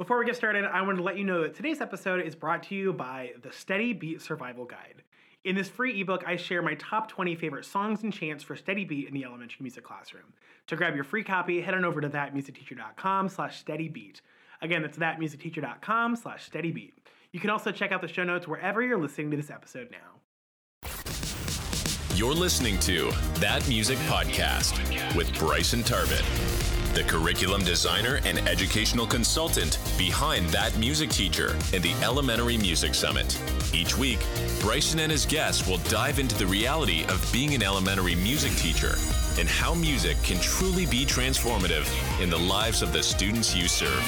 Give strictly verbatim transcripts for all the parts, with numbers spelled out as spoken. Before we get started, I want to let you know that today's episode is brought to you by the Steady Beat Survival Guide. In this free ebook, I share my top twenty favorite songs and chants for Steady Beat in the elementary music classroom. To grab your free copy, head on over to thatmusicteacher.com slash steady beat. Again, that's thatmusicteacher.com slash steady beat. You can also check out the show notes wherever you're listening to this episode now. You're listening to That Music Podcast with Bryson Tarbet, the curriculum designer and educational consultant behind That Music Teacher and the Elementary Music Summit. Each week, Bryson and his guests will dive into the reality of being an elementary music teacher and how music can truly be transformative in the lives of the students you serve.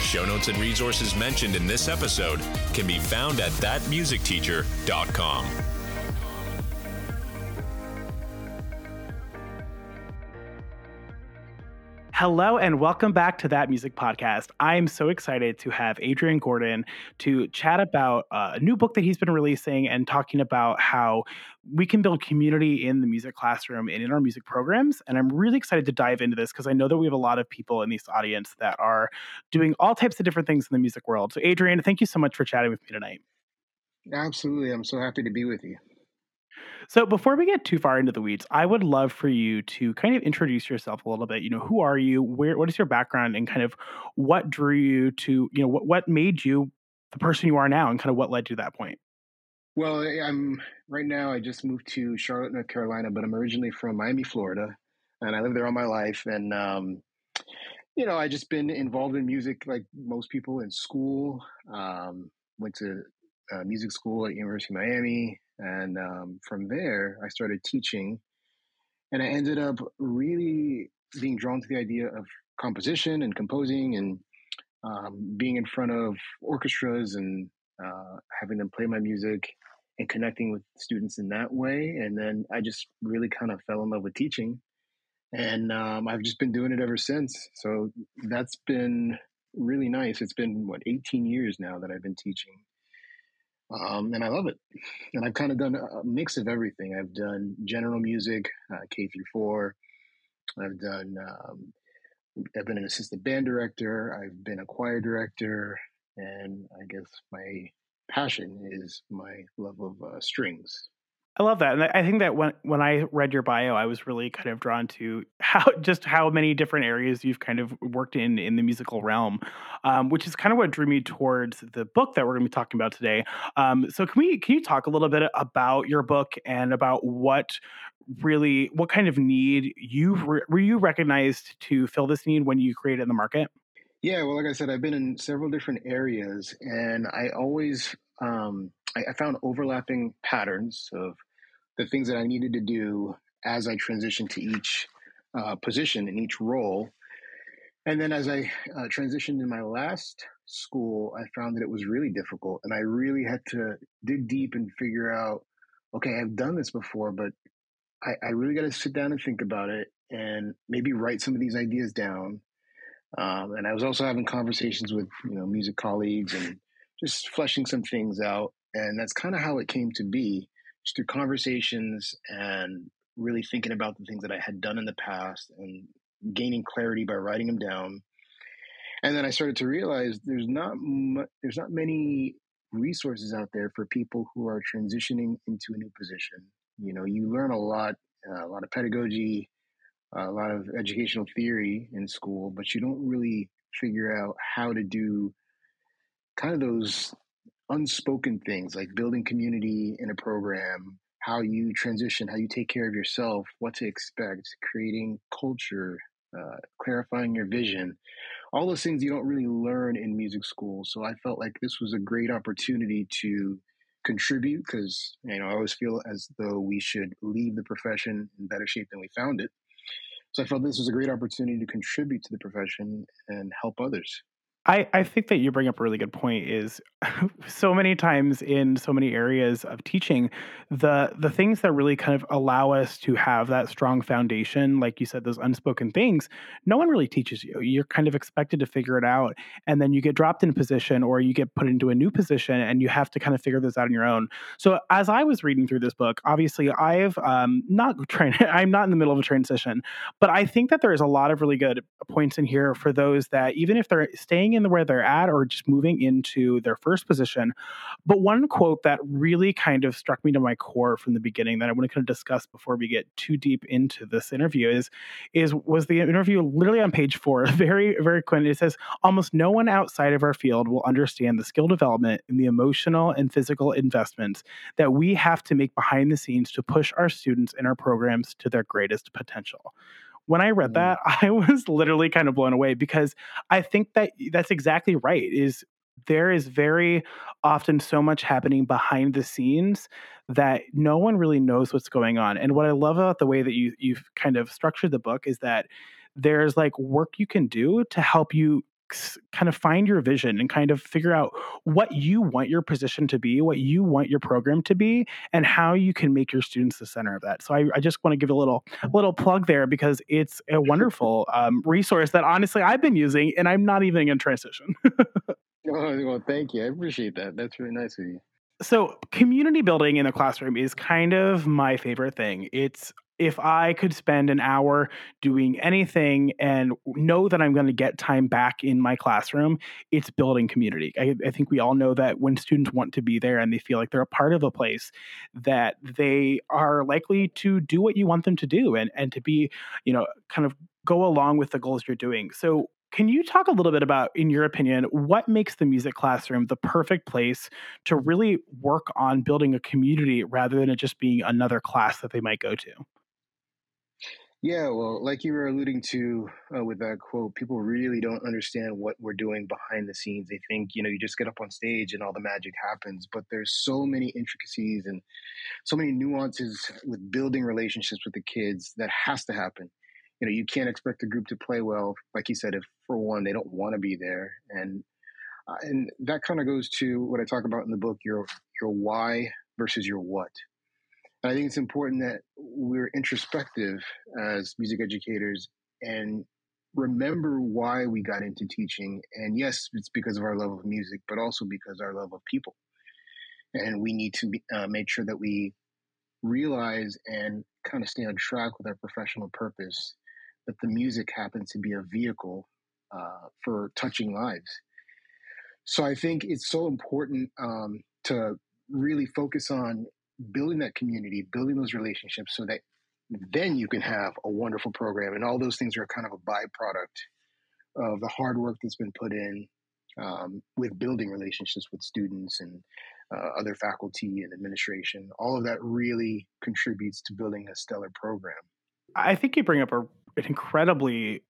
Show notes and resources mentioned in this episode can be found at that music teacher dot com. Hello and welcome back to That Music Podcast. I am so excited to have Adrien Gordon to chat about a new book that he's been releasing and talking about how we can build community in the music classroom and in our music programs. And I'm really excited to dive into this because I know that we have a lot of people in this audience that are doing all types of different things in the music world. So Adrien, thank you so much for chatting with me tonight. Absolutely. I'm so happy to be with you. So before we get too far into the weeds, I would love for you to kind of introduce yourself a little bit. You know, who are you? Where? What is your background? And kind of what drew you to, you know, what, what made you the person you are now and kind of what led you to that point? Well, I'm right now, I just moved to Charlotte, North Carolina, but I'm originally from Miami, Florida, and I lived there all my life. And, um, you know, I just been involved in music like most people in school, um, went to uh, music school at University of Miami. And um, from there, I started teaching, and I ended up really being drawn to the idea of composition and composing and um, being in front of orchestras and uh, having them play my music and connecting with students in that way. And then I just really kind of fell in love with teaching, and um, I've just been doing it ever since. So that's been really nice. It's been, what, eighteen years now that I've been teaching. Um, and I love it. And I've kind of done a mix of everything. I've done general music, uh, K through four. I've done, um, I've been an assistant band director. I've been a choir director. And I guess my passion is my love of uh, strings. I love that. And I think that when, when I read your bio, I was really kind of drawn to how just how many different areas you've kind of worked in in the musical realm, um, which is kind of what drew me towards the book that we're going to be talking about today. Um, so can we can you talk a little bit about your book and about what really what kind of need you were you recognized to fill this need when you created the market? Yeah, well, like I said, I've been in several different areas, and I always um, I, I found overlapping patterns of the things that I needed to do as I transitioned to each uh, position and each role. And then as I uh, transitioned in my last school, I found that it was really difficult, and I really had to dig deep and figure out, okay, I've done this before, but I, I really got to sit down and think about it and maybe write some of these ideas down. Um, and I was also having conversations with, you know, music colleagues and just fleshing some things out. And that's kind of how it came to be, just through conversations and really thinking about the things that I had done in the past and gaining clarity by writing them down. And then I started to realize there's not m- there's not many resources out there for people who are transitioning into a new position. You know, you learn a lot, uh, a lot of pedagogy, a lot of educational theory in school, but you don't really figure out how to do kind of those unspoken things like building community in a program, how you transition, how you take care of yourself, what to expect, creating culture, uh, clarifying your vision, all those things you don't really learn in music school. So I felt like this was a great opportunity to contribute because, you know, I always feel as though we should leave the profession in better shape than we found it. So I felt this was a great opportunity to contribute to the profession and help others. I, I think that you bring up a really good point is so many times in so many areas of teaching, the the things that really kind of allow us to have that strong foundation, like you said, those unspoken things, no one really teaches you. You're kind of expected to figure it out. And then you get dropped in a position or you get put into a new position and you have to kind of figure this out on your own. So as I was reading through this book, obviously I've um, not trained, I'm not in the middle of a transition, but I think that there is a lot of really good points in here for those that even if they're staying staying in where they're at or just moving into their first position. But one quote that really kind of struck me to my core from the beginning that I want to kind of discuss before we get too deep into this interview is, is was the interview literally on page four, very, very quickly. It says, almost no one outside of our field will understand the skill development and the emotional and physical investments that we have to make behind the scenes to push our students and our programs to their greatest potential. When I read that, I was literally kind of blown away, because I think that that's exactly right. Is there is very often so much happening behind the scenes that no one really knows what's going on. And what I love about the way that you, you've kind of structured the book is that there's like work you can do to help you kind of find your vision and kind of figure out what you want your position to be, what you want your program to be, and how you can make your students the center of that. So I, I just want to give a little little plug there, because it's a wonderful um, resource that honestly I've been using, and I'm not even in transition. oh, well, thank you. I appreciate that. That's really nice of you. So community building in the classroom is kind of my favorite thing. It's if I could spend an hour doing anything and know that I'm going to get time back in my classroom, it's building community. I, I think we all know that when students want to be there and they feel like they're a part of a place, that they are likely to do what you want them to do and, and to be, you know, kind of go along with the goals you're doing. So can you talk a little bit about, in your opinion, what makes the music classroom the perfect place to really work on building a community rather than it just being another class that they might go to? Yeah, well, like you were alluding to uh, with that quote, people really don't understand what we're doing behind the scenes. They think, you know, you just get up on stage and all the magic happens, but there's so many intricacies and so many nuances with building relationships with the kids that has to happen. You know, you can't expect a group to play well, like you said, if for one, they don't want to be there. And uh, and that kind of goes to what I talk about in the book, your your why versus your what. I think it's important that we're introspective as music educators and remember why we got into teaching. And yes, it's because of our love of music, but also because our love of people. And we need to be, uh, make sure that we realize and kind of stay on track with our professional purpose, that the music happens to be a vehicle uh, for touching lives. So I think it's so important um, to really focus on building that community, building those relationships, so that then you can have a wonderful program. And all those things are kind of a byproduct of the hard work that's been put in um, with building relationships with students and uh, other faculty and administration. All of that really contributes to building a stellar program. I think you bring up a, an incredibly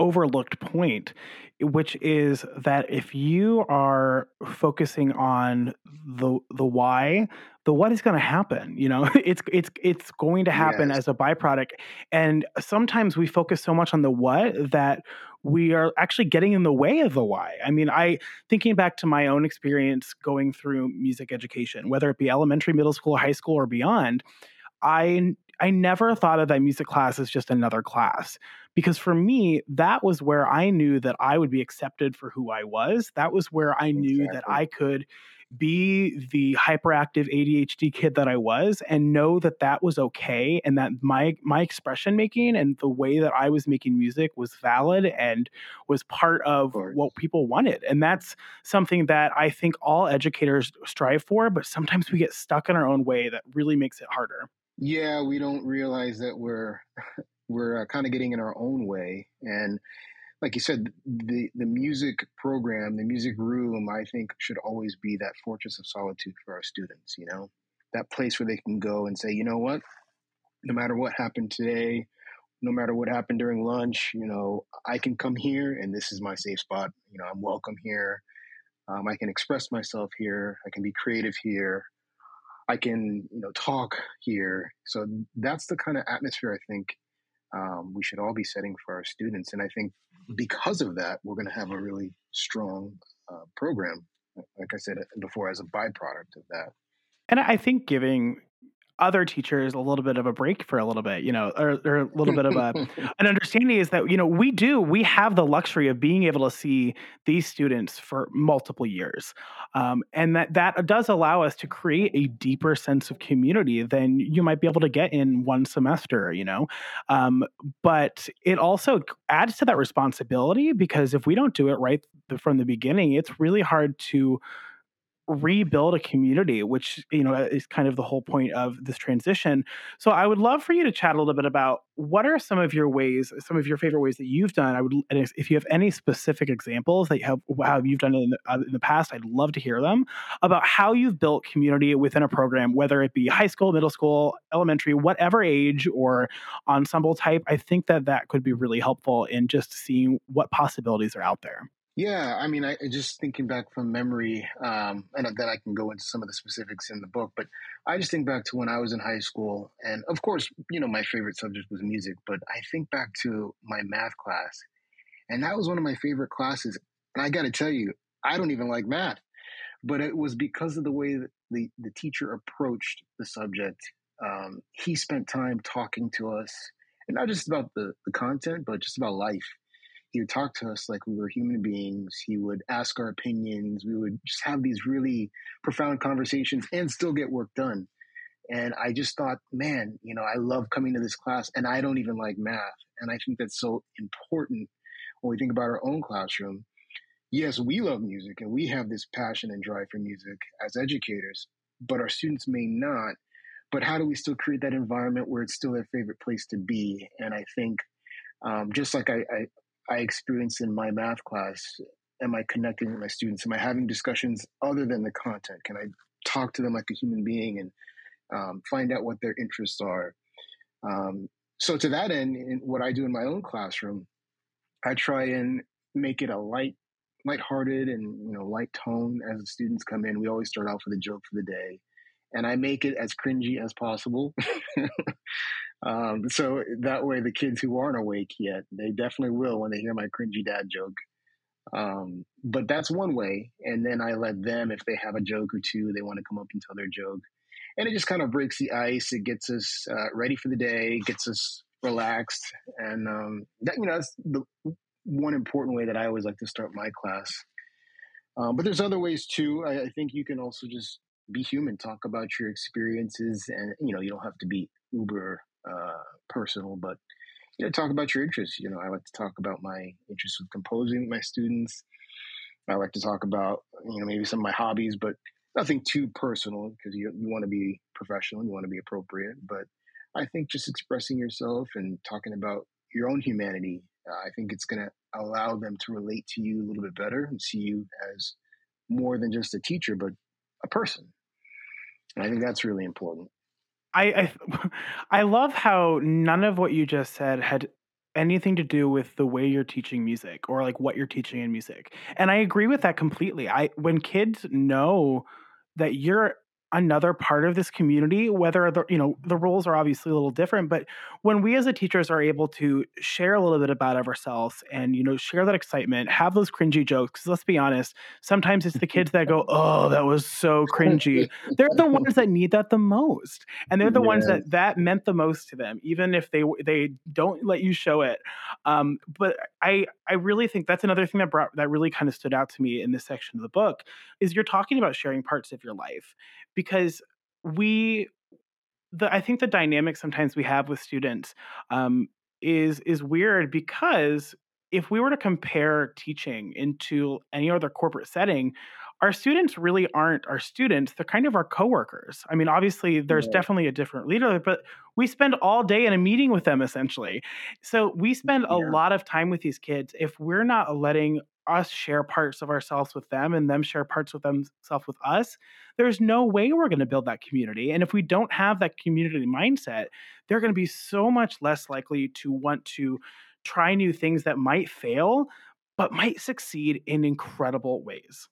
overlooked point, which is that if you are focusing on the the why, the what is going to happen. You know, it's it's it's going to happen yes. as a byproduct. And sometimes we focus so much on the what that we are actually getting in the way of the why. I mean, I thinking back to my own experience going through music education, whether it be elementary, middle school, high school, or beyond, I I never thought of that music class as just another class, because for me, that was where I knew that I would be accepted for who I was. That was where I knew exactly. that I could be the hyperactive A D H D kid that I was and know that that was okay. And that my, my expression making and the way that I was making music was valid and was part of, of what people wanted. And that's something that I think all educators strive for, but sometimes we get stuck in our own way that really makes it harder. Yeah, we don't realize that we're we're uh, kind of getting in our own way. And like you said, the, the music program, the music room, I think should always be that fortress of solitude for our students, you know, that place where they can go and say, you know what, no matter what happened today, no matter what happened during lunch, you know, I can come here and this is my safe spot. You know, I'm welcome here. Um, I can express myself here. I can be creative here. I can, you know, talk here. So that's the kind of atmosphere I think um, we should all be setting for our students. And I think because of that, we're going to have a really strong uh, program, like I said before, as a byproduct of that. And I think giving other teachers a little bit of a break for a little bit, you know, or, or a little bit of a, an understanding is that, you know, we do, we have the luxury of being able to see these students for multiple years. Um, and that, that does allow us to create a deeper sense of community than you might be able to get in one semester, you know? Um, but it also adds to that responsibility, because if we don't do it right from the beginning, it's really hard to rebuild a community, which, you know, is kind of the whole point of this transition. So I would love for you to chat a little bit about what are some of your ways, some of your favorite ways that you've done. I would, and if you have any specific examples that you have, how you've done it in the, uh, in the past, I'd love to hear them about how you've built community within a program, whether it be high school, middle school, elementary, whatever age or ensemble type. I think that that could be really helpful in just seeing what possibilities are out there. Yeah, I mean, I just thinking back from memory, um, and then I can go into some of the specifics in the book, but I just think back to when I was in high school. And of course, you know, my favorite subject was music, but I think back to my math class, and that was one of my favorite classes. And I got to tell you, I don't even like math, but it was because of the way that the, the teacher approached the subject. Um, he spent time talking to us, and not just about the, the content, but just about life. He would talk to us like we were human beings. He would ask our opinions. We would just have these really profound conversations and still get work done. And I just thought, man, you know, I love coming to this class, and I don't even like math. And I think that's so important when we think about our own classroom. Yes, we love music, and we have this passion and drive for music as educators, but our students may not. But how do we still create that environment where it's still their favorite place to be? And I think um, just like I, I I experienced in my math class, am I connecting with my students? Am I having discussions other than the content? Can I talk to them like a human being and um, find out what their interests are? Um, so to that end, in what I do in my own classroom, I try and make it a light, lighthearted and, you know, light tone as the students come in. We always start out with a joke for the day, and I make it as cringy as possible. Um, so that way the kids who aren't awake yet, they definitely will when they hear my cringy dad joke. Um, but that's one way. And then I let them, if they have a joke or two, they want to come up and tell their joke. And it just kind of breaks the ice. It gets us uh, ready for the day, gets us relaxed. And, um, that, you know, that's the one important way that I always like to start my class. Um, but there's other ways too. I, I think you can also just be human, talk about your experiences, and, you know, you don't have to be uber uh, personal, but, you know, talk about your interests. You know, I like to talk about my interests with composing with my students. I like to talk about, you know, maybe some of my hobbies, but nothing too personal, because you, you want to be professional, you want to be appropriate. But I think just expressing yourself and talking about your own humanity, uh, I think it's going to allow them to relate to you a little bit better and see you as more than just a teacher, but a person. And I think that's really important. I, I I love how none of what you just said had anything to do with the way you're teaching music or like what you're teaching in music. And I agree with that completely. I when kids know that you're another part of this community, whether the, you know, the roles are obviously a little different, but when we as a teachers are able to share a little bit about ourselves and, you know, share that excitement, have those cringy jokes, because let's be honest, sometimes it's the kids that go, oh, that was so cringy. They're the ones that need that the most. And they're the yes. ones that that meant the most to them, even if they, they don't let you show it. Um, but I, I really think that's another thing that brought, that really kind of stood out to me in this section of the book is you're talking about sharing parts of your life. Because we, the I think the dynamic sometimes we have with students um, is is weird, because if we were to compare teaching into any other corporate setting, our students really aren't our students. They're kind of our coworkers. I mean, obviously, there's yeah. definitely a different leader, but we spend all day in a meeting with them, essentially. So we spend yeah. a lot of time with these kids. If we're not letting us share parts of ourselves with them and them share parts of themselves with us, there's no way we're going to build that community. And if we don't have that community mindset, they're going to be so much less likely to want to try new things that might fail, but might succeed in incredible ways.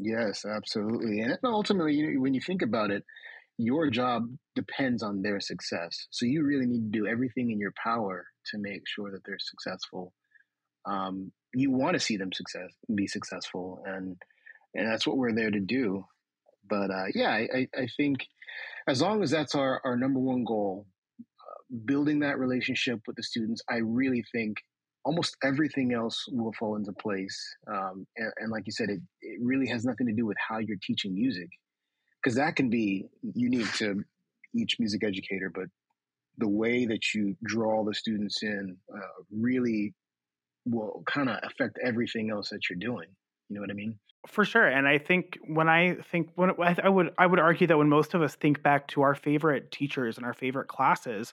Yes, absolutely. And ultimately, you know, when you think about it, your job depends on their success. So you really need to do everything in your power to make sure that they're successful. Um, you want to see them success, be successful, and and that's what we're there to do. But uh, yeah, I, I think as long as that's our, our number one goal, uh, building that relationship with the students, I really think almost everything else will fall into place. Um, and, and like you said, it, it really has nothing to do with how you're teaching music, because that can be unique to each music educator. But the way that you draw the students in uh, really will kind of affect everything else that you're doing. You know what I mean? For sure. And I think when I think when I would I would argue that when most of us think back to our favorite teachers and our favorite classes,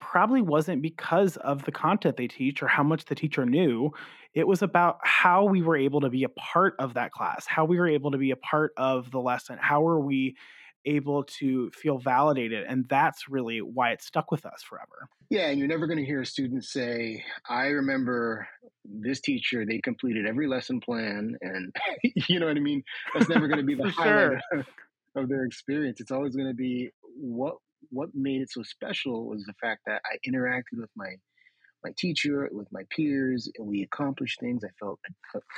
probably wasn't because of the content they teach or how much the teacher knew. It was about how we were able to be a part of that class, how we were able to be a part of the lesson, how were we able to feel validated. And that's really why it stuck with us forever. Yeah. And you're never going to hear a student say, I remember this teacher, they completed every lesson plan. And you know what I mean? That's never going to be the highlight sure. of their experience. It's always going to be what What made it so special was the fact that I interacted with my my teacher, with my peers, and we accomplished things. I felt,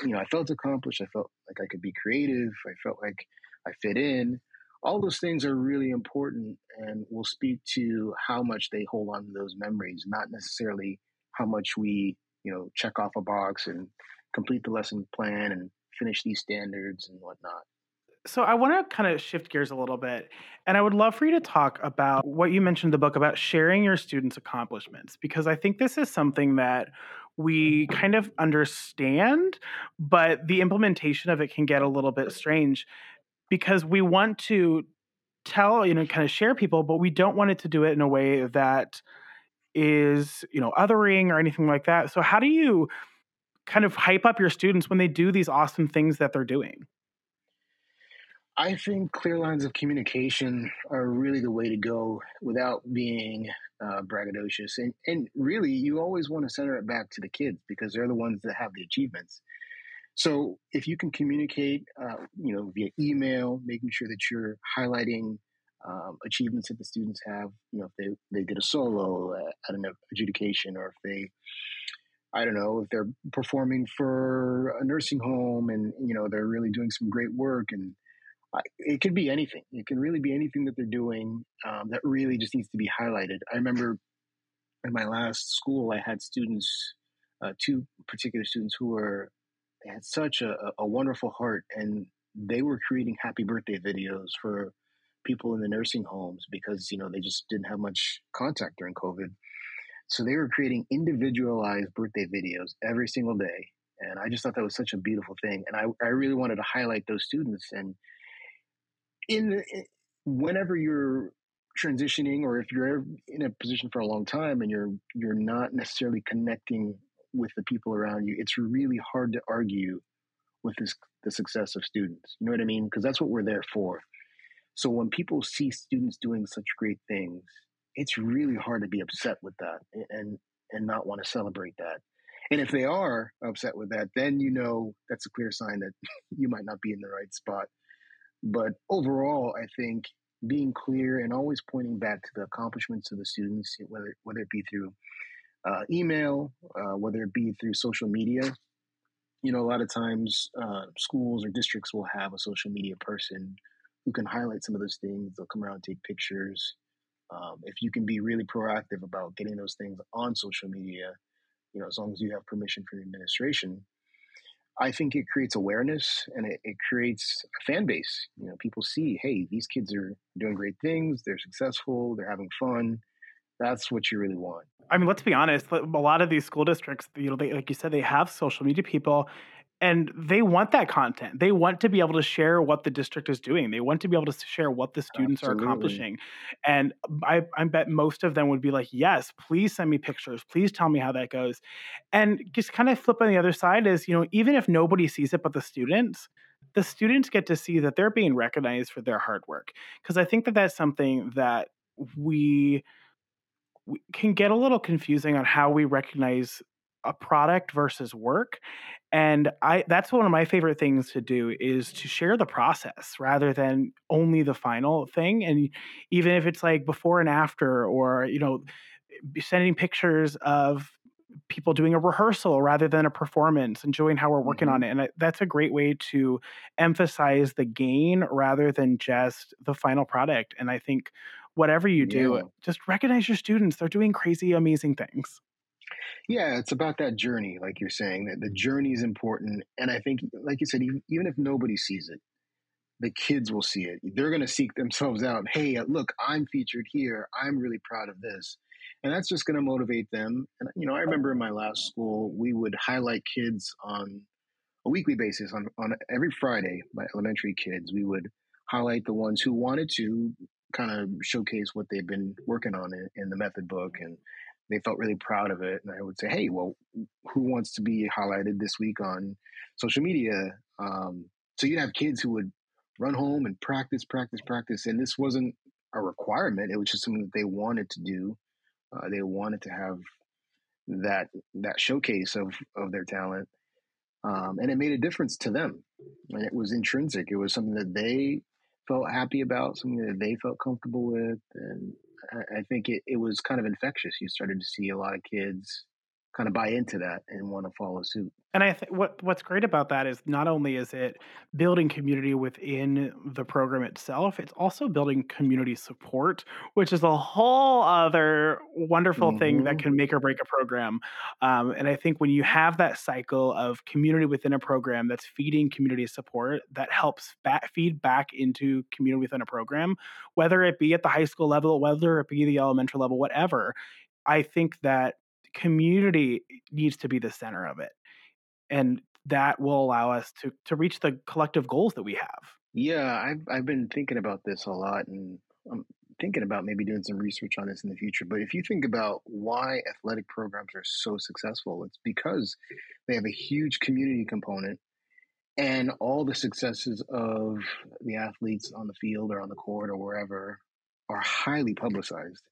you know, I felt accomplished. I felt like I could be creative. I felt like I fit in. All those things are really important and will speak to how much they hold on to those memories, not necessarily how much we, you know, check off a box and complete the lesson plan and finish these standards and whatnot. So I want to kind of shift gears a little bit, and I would love for you to talk about what you mentioned in the book about sharing your students' accomplishments, because I think this is something that we kind of understand, but the implementation of it can get a little bit strange because we want to tell, you know, kind of share people, but we don't want it to do it in a way that is, you know, othering or anything like that. So how do you kind of hype up your students when they do these awesome things that they're doing? I think clear lines of communication are really the way to go without being uh, braggadocious. And, and really, you always want to center it back to the kids because they're the ones that have the achievements. So if you can communicate, uh, you know, via email, making sure that you're highlighting um, achievements that the students have, you know, if they, they did a solo at an adjudication, or if they, I don't know, if they're performing for a nursing home and, you know, they're really doing some great work. And it could be anything. It can really be anything that they're doing um, that really just needs to be highlighted. I remember in my last school, I had students, uh, two particular students who were, they had such a, a wonderful heart, and they were creating happy birthday videos for people in the nursing homes because, you know, they just didn't have much contact during COVID. So they were creating individualized birthday videos every single day. And I just thought that was such a beautiful thing. And I, I really wanted to highlight those students. And In, the, in whenever you're transitioning, or if you're in a position for a long time and you're you're not necessarily connecting with the people around you, it's really hard to argue with this, the success of students. You know what I mean? Because that's what we're there for. So when people see students doing such great things, it's really hard to be upset with that and and not want to celebrate that. And if they are upset with that, then you know that's a clear sign that you might not be in the right spot. But overall, I think being clear and always pointing back to the accomplishments of the students, whether whether it be through uh, email, uh, whether it be through social media. You know, a lot of times uh, schools or districts will have a social media person who can highlight some of those things. They'll come around and take pictures. Um, if you can be really proactive about getting those things on social media, you know, as long as you have permission from the administration, I think it creates awareness and it, it creates a fan base. You know, people see, hey, these kids are doing great things. They're successful. They're having fun. That's what you really want. I mean, let's be honest. A lot of these school districts, you know, they, like you said, they have social media people, and they want that content. They want to be able to share what the district is doing. They want to be able to share what the students Absolutely. Are accomplishing. And I, I bet most of them would be like, yes, please send me pictures. Please tell me how that goes. And just kind of flip on the other side is, you know, even if nobody sees it but the students, the students get to see that they're being recognized for their hard work. Because I think that that's something that we, we can get a little confusing on how we recognize a product versus work. And I that's one of my favorite things to do is to share the process rather than only the final thing. And even if it's like before and after, or, you know, sending pictures of people doing a rehearsal rather than a performance, enjoying how we're working mm-hmm. on it. And I, that's a great way to emphasize the gain rather than just the final product. And I think whatever you do, yeah. just recognize your students. They're doing crazy, amazing things. Yeah, it's about that journey, like you're saying, that the journey is important. And I think, like you said, even if nobody sees it, the kids will see it. They're going to seek themselves out. Hey, look, I'm featured here. I'm really proud of this. And that's just going to motivate them. And, you know, I remember in my last school, we would highlight kids on a weekly basis. On, on every Friday, my elementary kids, we would highlight the ones who wanted to kind of showcase what they've been working on in, in the method book. And they felt really proud of it. And I would say, hey, well, who wants to be highlighted this week on social media? Um, so you'd have kids who would run home and practice, practice, practice. And this wasn't a requirement. It was just something that they wanted to do. Uh, they wanted to have that that showcase of, of their talent. Um, and it made a difference to them. And it was intrinsic. It was something that they felt happy about, something that they felt comfortable with. And I, I think it, it was kind of infectious. You started to see a lot of kids kind of buy into that and want to follow suit. And I think what what's great about that is not only is it building community within the program itself, it's also building community support, which is a whole other wonderful mm-hmm. thing that can make or break a program. Um, and I think when you have that cycle of community within a program that's feeding community support, that helps back, feed back into community within a program, whether it be at the high school level, whether it be the elementary level, whatever, I think that community needs to be the center of it. And that will allow us to to reach the collective goals that we have. Yeah, I've, I've been thinking about this a lot, and I'm thinking about maybe doing some research on this in the future. But if you think about why athletic programs are so successful, it's because they have a huge community component, and all the successes of the athletes on the field or on the court or wherever are highly publicized.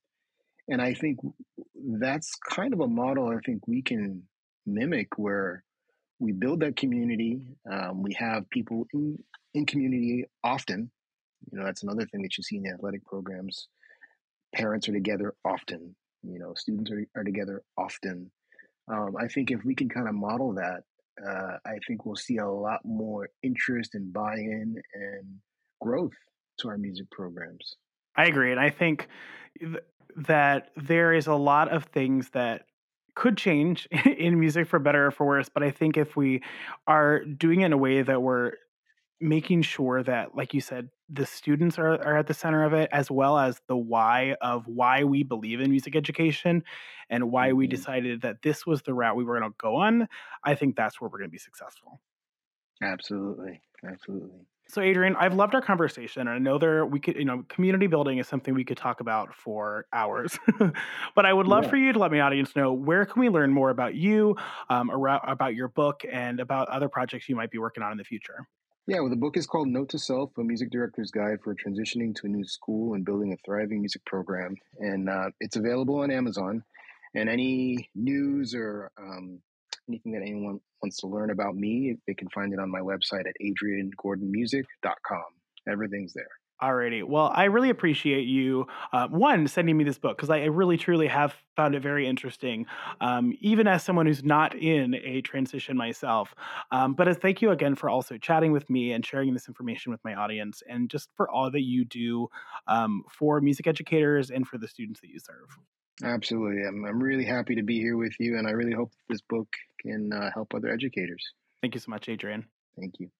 And I think that's kind of a model I think we can mimic, where we build that community. Um, we have people in, in community often. You know, that's another thing that you see in the athletic programs. Parents are together often. You know, students are, are together often. Um, I think if we can kind of model that, uh, I think we'll see a lot more interest and buy-in and growth to our music programs. I agree. And I think th- that there is a lot of things that could change in music for better or for worse. But I think if we are doing it in a way that we're making sure that, like you said, the students are, are at the center of it, as well as the why of why we believe in music education and why mm-hmm. we decided that this was the route we were going to go on, I think that's where we're going to be successful. Absolutely. Absolutely. So, Adrien, I've loved our conversation. And I know there we could, you know, community building is something we could talk about for hours. But I would love yeah. for you to let my audience know, where can we learn more about you, um, around, about your book, and about other projects you might be working on in the future? Yeah, well, the book is called Note to Self, A Music Director's Guide for Transitioning to a New School and Building a Thriving Music Program. And uh, it's available on Amazon. And any news or um, anything that anyone wants to learn about me, they can find it on my website at Adrien Gordon Music dot com. Everything's there. Alrighty. Well, I really appreciate you, uh, one, sending me this book, because I, I really, truly have found it very interesting, um, even as someone who's not in a transition myself. Um, but as thank you again for also chatting with me and sharing this information with my audience, and just for all that you do um, for music educators and for the students that you serve. Absolutely. I'm, I'm really happy to be here with you, and I really hope this book can uh, help other educators. Thank you so much, Adrien. Thank you.